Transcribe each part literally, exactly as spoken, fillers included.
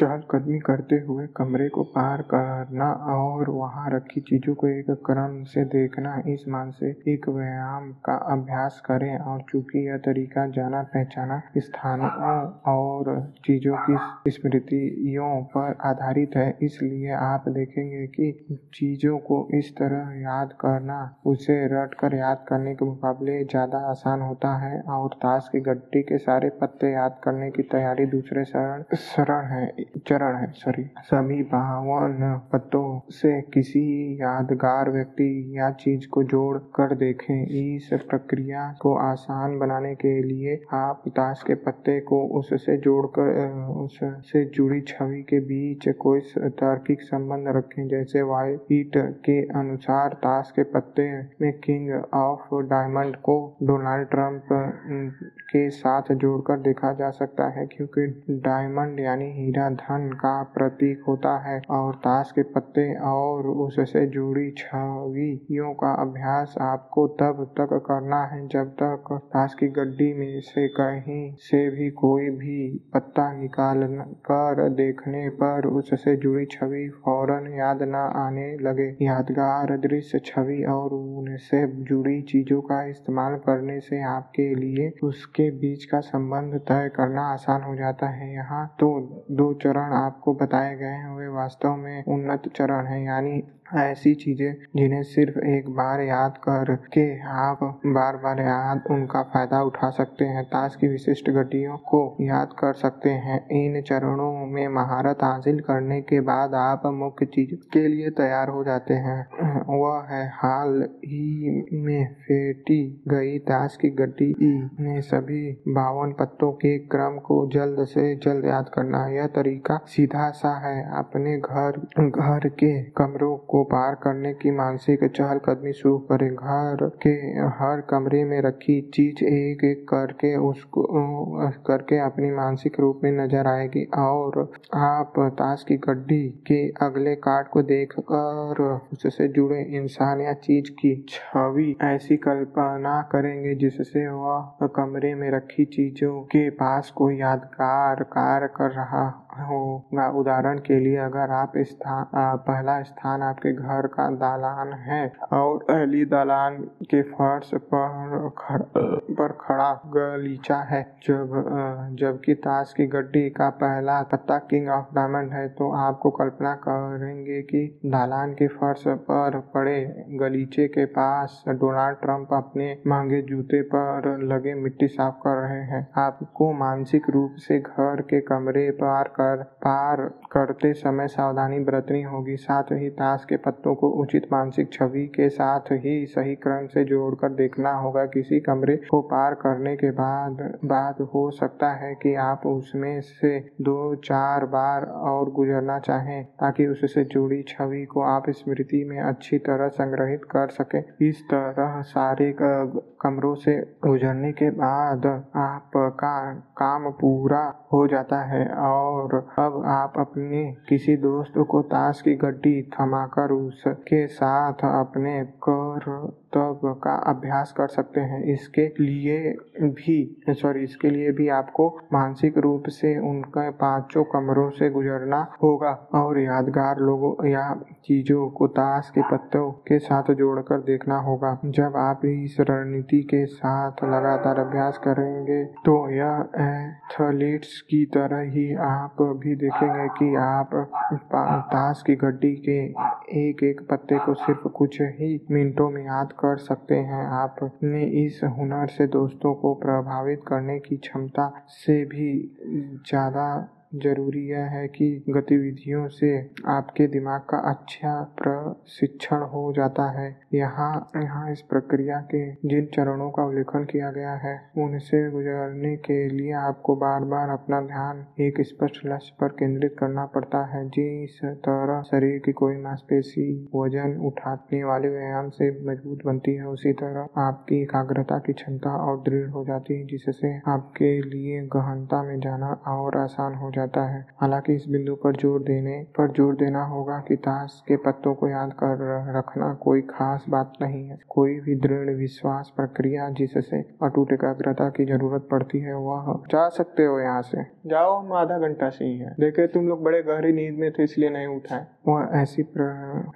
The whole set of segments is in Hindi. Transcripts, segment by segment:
चहल कदमी करते हुए कमरे को पार करना और वहां रखी चीजों को एक क्रम से देखना, इस मानसिक एक व्यायाम का अभ्यास करें। और चूंकि यह तरीका जाना पहचाना स्थानों और चीजों की स्मृतियों पर आधारित है, इसलिए आप देखेंगे कि चीजों को इस तरह याद करना उसे रट कर याद करने के मुकाबले ज्यादा आसान होता है। और ताश की गड्डी के सारे पत्ते याद करने की तैयारी दूसरे सरल सरल है चरण है सॉरी सभी बावन पत्तों से किसी यादगार व्यक्ति या चीज को जोड़ कर देखें। इस प्रक्रिया को आसान बनाने के लिए आप ताश के पत्ते को उससे जोड़कर उससे जुड़ी छवि के बीच कोई तार्किक संबंध रखें, जैसे वाइट के अनुसार ताश के पत्ते में किंग ऑफ डायमंड को डोनाल्ड ट्रंप के साथ जोड़कर देखा जा सकता है, क्योंकि डायमंड यानी हीरा धन का प्रतीक होता है। और ताश के पत्ते और उससे जुड़ी छवियों का अभ्यास आपको तब तक करना है जब तक ताश की गड्डी में से कहीं से भी कोई भी पत्ता निकाल कर देखने पर उससे जुड़ी छवि फौरन याद न आने लगे। यादगार दृश्य, छवि और उनसे जुड़ी चीजों का इस्तेमाल करने से आपके लिए उसके बीच का संबंध तय करना आसान हो जाता है। यहाँ तो दो चरण आपको बताए गए हैं, वे वास्तव में उन्नत चरण हैं, यानी ऐसी चीजें जिन्हें सिर्फ एक बार याद करके आप बार बार याद उनका फायदा उठा सकते हैं, ताश की विशिष्ट गतियों को याद कर सकते हैं। इन चरणों में महारत हासिल करने के बाद आप मुख्य चीज के लिए तैयार हो जाते हैं, वह है हाल ही में फेंटी गई ताश की गड्डी में सभी बावन पत्तों के क्रम को जल्द से जल्द याद करना। यह तरीका सीधा सा है, अपने घर घर के कमरों को पार करने की मानसिक चहलकदमी शुरू करें। घर के हर कमरे में रखी चीज एक एक करके उसको करके अपनी मानसिक रूप में नजर आएगी और आप ताश की गड्डी के अगले कार्ड को देखकर उससे जुड़े इंसान या चीज की छवि ऐसी कल्पना करेंगे जिससे वह कमरे में रखी चीजों के पास कोई यादगार कार्य कर रहा होगा। उदाहरण के लिए, अगर आप स्थान पहला स्थान आपके घर का दालान है और अली दालान के फर्श पर खड़, पर खड़ा गलीचा है, जब जबकि ताश की गड्डी का पहला पत्ता किंग ऑफ डायमंड है, तो आपको कल्पना करेंगे कि दालान के फर्श पर पड़े गलीचे के पास डोनाल्ड ट्रंप अपने महंगे जूते पर लगे मिट्टी साफ कर रहे हैं। आपको मानसिक रूप से घर के कमरे पार कर पार करते समय सावधानी बरतनी होगी, साथ ही ताश के पत्तों को उचित मानसिक छवि के साथ ही सही क्रम से जोड़कर देखना होगा। किसी कमरे को पार करने के बाद बाद हो सकता है कि आप उसमें से दो चार बार और गुजरना चाहें ताकि उससे जुड़ी छवि को आप स्मृति में अच्छी तरह संग्रहित कर सकें। इस तरह सारे कमरों से गुजरने के बाद आपका काम पूरा हो जाता है और अब आप अपने किसी दोस्त को ताश की गड्डी थमाकर उसके साथ अपने कर तब का अभ्यास कर सकते हैं। इसके लिए भी सॉरी इसके लिए भी आपको मानसिक रूप से उनके पांचों कमरों से गुजरना होगा और यादगार लोगों या चीजों को ताश के पत्तों के साथ जोड़कर देखना होगा। जब आप इस रणनीति के साथ लगातार अभ्यास करेंगे तो यह एथलीट्स की तरह ही आप भी देखेंगे कि आप ताश की गड्डी के एक एक पत्ते को सिर्फ कुछ ही मिनटों में याद कर सकते हैं। आपने इस हुनर से दोस्तों को प्रभावित करने की क्षमता से भी ज़्यादा जरूरी यह है कि गतिविधियों से आपके दिमाग का अच्छा प्रशिक्षण हो जाता है। यहाँ यहाँ इस प्रक्रिया के जिन चरणों का उल्लेखन किया गया है उनसे गुजरने के लिए आपको बार बार अपना ध्यान एक स्पष्ट लक्ष्य पर केंद्रित करना पड़ता है। जिस तरह शरीर की कोई मांसपेशी वजन उठाने वाले व्यायाम से मजबूत बनती है, उसी तरह आपकी एकाग्रता की क्षमता और दृढ़ हो जाती है, जिससे आपके लिए गहनता में जाना और आसान हो जाता है। जाता है। हालांकि इस बिंदु पर जोर देने पर जोर देना होगा कि ताश के पत्तों को याद कर रखना कोई खास बात नहीं है। कोई भी दृढ़ विश्वास प्रक्रिया जिससे अटूट एकाग्रता की जरूरत पड़ती है वह जा सकते हो। यहाँ से जाओ, हम आधा घंटा से ही है। देखे तुम लोग बड़े गहरी नींद में थे इसलिए नहीं उठाए। वह ऐसी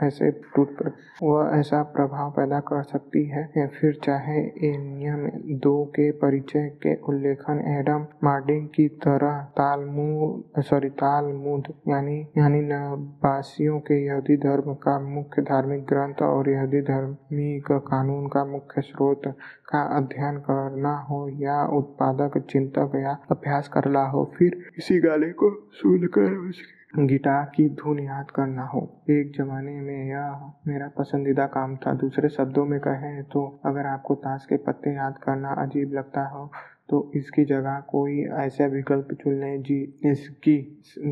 ऐसे टूट पर वह ऐसा प्रभाव पैदा कर सकती है। फिर चाहे नियम दो के परिचय के उल्लेखन एडम मार्टिन की तरह तालमुद सॉरी तालमुद यानी यानी नबासियों के यहूदी धर्म का मुख्य धार्मिक ग्रंथ और यहूदी धार्मिक कानून का मुख्य स्रोत का अध्ययन करना हो या उत्पादक चिंतक या अभ्यास करना हो, फिर इसी गाले को सुनकर उसकी गिटार की धुन याद करना हो। एक जमाने में यह मेरा पसंदीदा काम था। दूसरे शब्दों में कहें तो अगर आपको ताश के पत्ते याद करना अजीब लगता हो तो इसकी जगह कोई ऐसा विकल्प चुन लें जी इसकी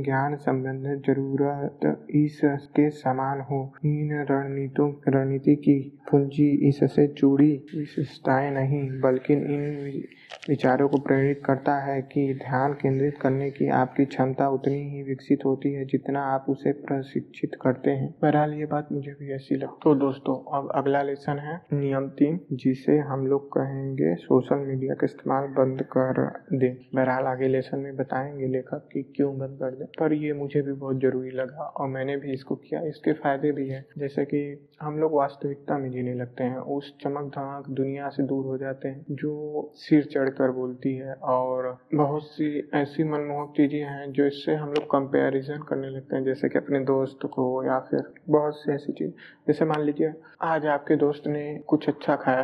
ज्ञान संबंधित जरूरत इसके समान हो। इन रणनीतों रणनीति की पूंजी इससे जुड़ी विशेषताएं नहीं बल्कि इन विचारों को प्रेरित करता है कि ध्यान केंद्रित करने की आपकी क्षमता उतनी ही विकसित होती है जितना आप उसे प्रशिक्षित करते हैं। बहरहाल ये बात मुझे भी ऐसी लगती है। तो दोस्तों अब अगला लेसन है नियम तीन, जिसे हम लोग कहेंगे सोशल मीडिया का इस्तेमाल बंद कर दे। बहरहाल आगे लेसन में बताएंगे लेखक कि क्यों बंद कर दे, पर ये मुझे भी बहुत जरूरी लगा और मैंने भी इसको किया। इसके फायदे भी हैं, जैसे कि हम लोग वास्तविकता में जीने लगते हैं, उस चमक धमक दुनिया से दूर हो जाते हैं जो सिर चढ़कर बोलती है, और बहुत सी ऐसी मनमोहक चीजें हैं जो इससे हम लोग कंपेरिजन करने लगते हैं, जैसे कि अपने दोस्त को या फिर बहुत सी ऐसी चीज। जैसे मान लीजिए आज आपके दोस्त ने कुछ अच्छा खाया,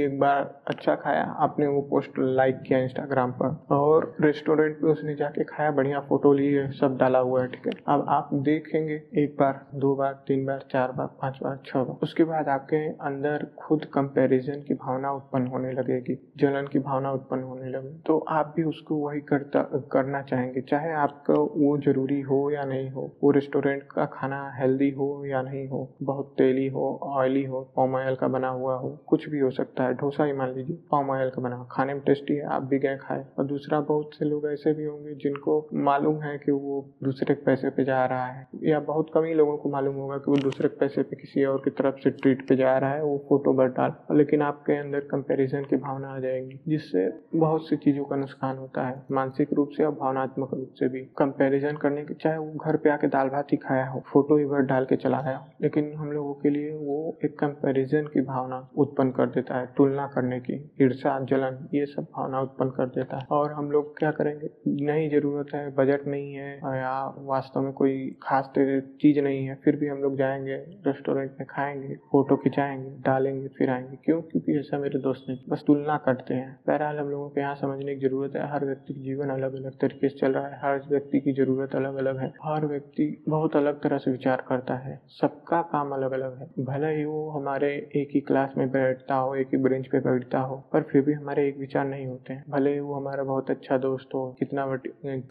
एक बार अच्छा खाया, आपने वो पोस्ट लाइक किया इंस्टाग्राम पर और रेस्टोरेंट पे उसने जाके खाया, बढ़िया फोटो लिए, सब डाला हुआ है, ठीक है। अब आप देखेंगे एक बार, दो बार, तीन बार, चार बार, पांच बार, छह बार, उसके बाद आपके अंदर खुद कंपैरिजन की भावना उत्पन्न होने लगेगी, जलन की भावना उत्पन्न होने लगेगी। तो आप भी उसको वही करता करना चाहेंगे, चाहे आपका वो जरूरी हो या नहीं हो, वो रेस्टोरेंट का खाना हेल्दी हो या नहीं हो, बहुत तेली हो, ऑयली हो, पाम ऑयल का बना हुआ हो, कुछ भी हो सकता है। डोसा ही मान लीजिए पाम ऑयल का बना हुआ, खाने में टेस्टी है, आप भी गए खाए। और दूसरा बहुत से लोग ऐसे भी होंगे जिनको मालूम है कि वो दूसरे के पैसे पे जा रहा है, या बहुत कम ही लोगों को मालूम होगा कि वो दूसरे के पैसे पे किसी और की तरफ से ट्रीट पे जा रहा है, वो फोटो भर डाल, लेकिन आपके अंदर कंपैरिजन की भावना आ जाएगी जिससे बहुत सी चीज़ों का नुकसान होता है, मानसिक रूप से और भावनात्मक रूप से भी। कंपैरिजन करने के, चाहे वो घर पे आके दाल भात ही खाया हो, फोटो ही भर डाल के चला गया हो, लेकिन हम लोगों के लिए वो एक कंपैरिजन की भावना उत्पन्न कर देता है, तुलना करने की, ईर्ष्या, जलन, ये सब भावना उत्पन्न कर देता है। और हम लोग क्या करेंगे, नहीं जरूरत है, बजट नहीं है या वास्तव में कोई खास चीज़ नहीं है, फिर भी हम लोग जाएंगे रेस्टोरेंट में, खाएंगे, फोटो खिंचाएंगे, डालेंगे, फिर आएंगे। क्यों? क्योंकि ऐसा मेरे दोस्त ने, बस तुलना करते हैं। बहरहाल हम लोगों को यहाँ समझने की जरूरत है हर व्यक्ति का जीवन अलग अलग तरीके से चल रहा है, हर व्यक्ति की जरूरत अलग अलग है, हर व्यक्ति बहुत अलग तरह से विचार करता है, सबका काम अलग अलग है। भले ही वो हमारे एक ही क्लास में बैठता हो, एक ही बेंच पे बैठता हो, पर फिर भी हमारे एक विचार नहीं होते हैं, भले ही वो हमारा बहुत अच्छा दोस्त हो, कितना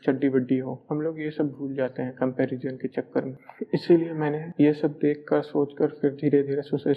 चड्डी बड्डी हो। हम लोग ये सब भूल जाते हैं कंपैरिजन के चक्कर में। इसीलिए मैंने ये सब देख कर, सोच कर फिर धीरे धीरे सोशल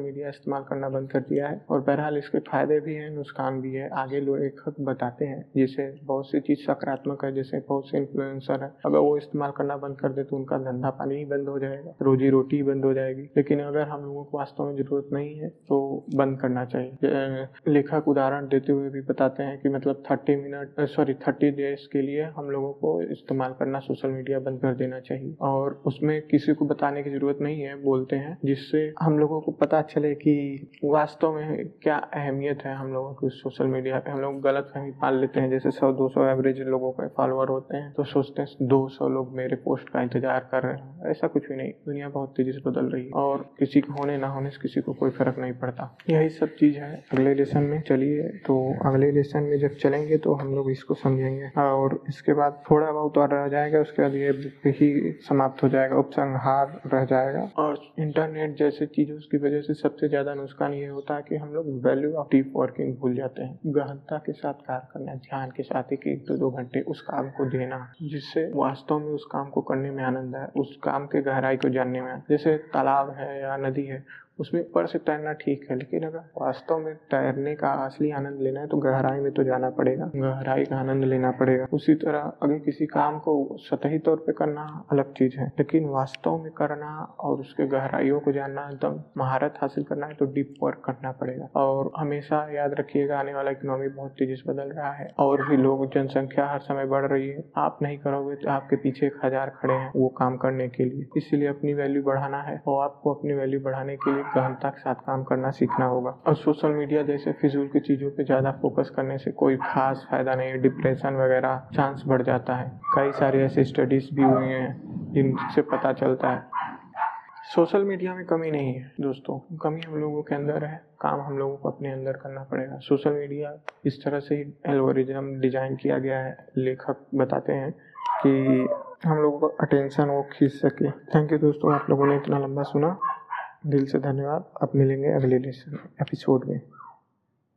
मीडिया इस्तेमाल करना बंद कर दिया है। और बहरहाल इसके फायदे भी हैं, नुकसान भी है। आगे लोग एक हक बताते हैं, जैसे बहुत सी चीज़ सकारात्मक है, जैसे बहुत से इन्फ्लुएंसर है, अगर वो इस्तेमाल करना बंद कर दे तो उनका धंधा पानी ही बंद हो जाएगा, रोजी रोटी बंद हो जाएगी। लेकिन अगर हम लोगों को वास्तव में जरूरत नहीं है तो बंद करना चाहिए। लेखक उदाहरण देते हुए भी बताते हैं कि मतलब thirty minute sorry thirty days के लिए हम लोगों को इस्तेमाल करना सोशल मीडिया बंद कर देना चाहिए, और उसमें किसी को बताने की जरूरत नहीं है, बोलते हैं, जिससे हम लोगों को पता चले कि वास्तव में क्या अहमियत है हम लोगों की सोशल मीडिया पे। हम लोग गलत फहमी पाल लेते हैं, जैसे सौ दो सौ एवरेज लोगों के फॉलोअर होते हैं तो सोचते हैं दो सौ लोग मेरे पोस्ट का इंतजार कर रहे हैं। ऐसा कुछ भी नहीं, दुनिया बहुत तेजी से बदल रही है और किसी को होने ना होने से किसी को कोई फर्क नहीं पड़ता। यही सब चीज़ है अगले लेसन में। चलिए तो अगले लेसन में जब चलेंगे तो हम लोग इसको समझेंगे, और इसके बाद थोड़ा बहुत और रह जाएगा, उसके बाद ये ही समाप्त हो जाएगा, उपसंहार रह जाएगा। और इंटरनेट जैसे चीज़ों की वजह से सबसे ज़्यादा नुकसान ये होता है कि हम लोग वैल्यू ऑफ डीप वर्किंग भूल जाते हैं, गहनता के साथ कार्य करना, ध्यान के साथ एक एक दो दो घंटे उस काम को देना जिससे वास्तव में उस काम को करने में आनंद है, उस काम के गहराई को जानने में। जैसे तालाब है या नदी है, उसमें ऊपर से तैरना ठीक है, लेकिन अगर वास्तव में तैरने का असली आनंद लेना है तो गहराई में तो जाना पड़ेगा, गहराई का आनंद लेना पड़ेगा। उसी तरह अगर किसी काम को सतही तौर पे करना अलग चीज़ है, लेकिन वास्तव में करना और उसके गहराइयों को जानना, एकदम महारत हासिल करना है तो डीप वर्क करना पड़ेगा। और हमेशा याद रखिएगा आने वाला इकोनॉमी बहुत तेजी से बदल रहा है और भी लोग, जनसंख्या हर समय बढ़ रही है। आप नहीं करोगे तो आपके पीछे एक हजार खड़े हैं वो काम करने के लिए। इसीलिए अपनी वैल्यू बढ़ाना है और आपको अपनी वैल्यू बढ़ाने के लिए गहनता के साथ काम करना सीखना होगा। और सोशल मीडिया जैसे फिजूल की चीज़ों पर ज़्यादा फोकस करने से कोई खास फायदा नहीं है, डिप्रेशन वगैरह चांस बढ़ जाता है। कई सारे ऐसे स्टडीज भी हुई हैं जिनसे पता चलता है। सोशल मीडिया में कमी नहीं है दोस्तों, कमी हम लोगों के अंदर है, काम हम लोगों को अपने अंदर करना पड़ेगा। सोशल मीडिया इस तरह से एल्गोरिज्म डिज़ाइन किया गया है, लेखक बताते हैं कि हम लोगों का अटेंशन वो खींच सके। थैंक यू दोस्तों, आप लोगों ने इतना लंबा सुना, दिल से धन्यवाद। अब मिलेंगे अगले एपिसोड में।